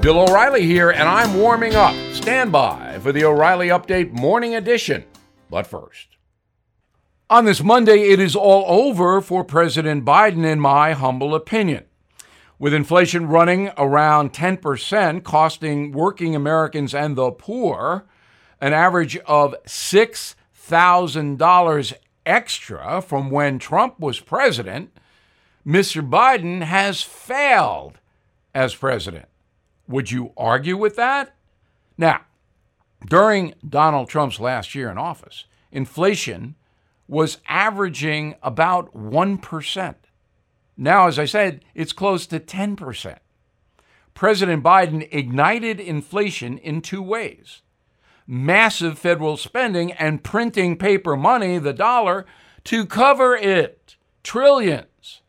Bill O'Reilly here, and I'm warming up. Stand by for the O'Reilly Update Morning Edition. But first, on this Monday, it is all over for President Biden, in my humble opinion. With inflation running around 10%, costing working Americans and the poor an average of $6,000 extra from when Trump was president, Mr. Biden has failed as president. Would you argue with that? Now, during Donald Trump's last year in office, inflation was averaging about 1%. Now, as I said, it's close to 10%. President Biden ignited inflation in two ways: massive federal spending and printing paper money, the dollar, to cover it, trillions.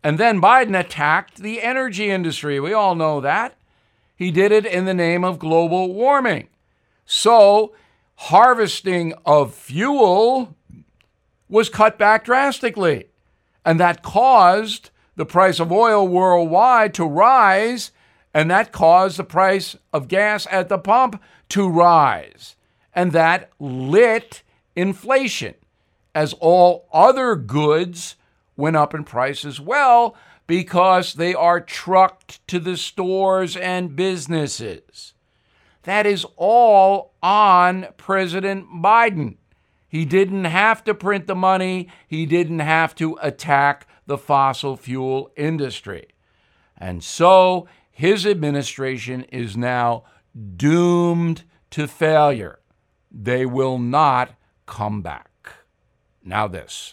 And then Biden attacked the energy industry. We all know that. He did it in the name of global warming. So harvesting of fuel was cut back drastically, and that caused the price of oil worldwide to rise, and that caused the price of gas at the pump to rise, and that lit inflation as all other goods went up in price as well, because they are trucked to the stores and businesses. That is all on President Biden. He didn't have to print the money. He didn't have to attack the fossil fuel industry. And so his administration is now doomed to failure. They will not come back. Now this.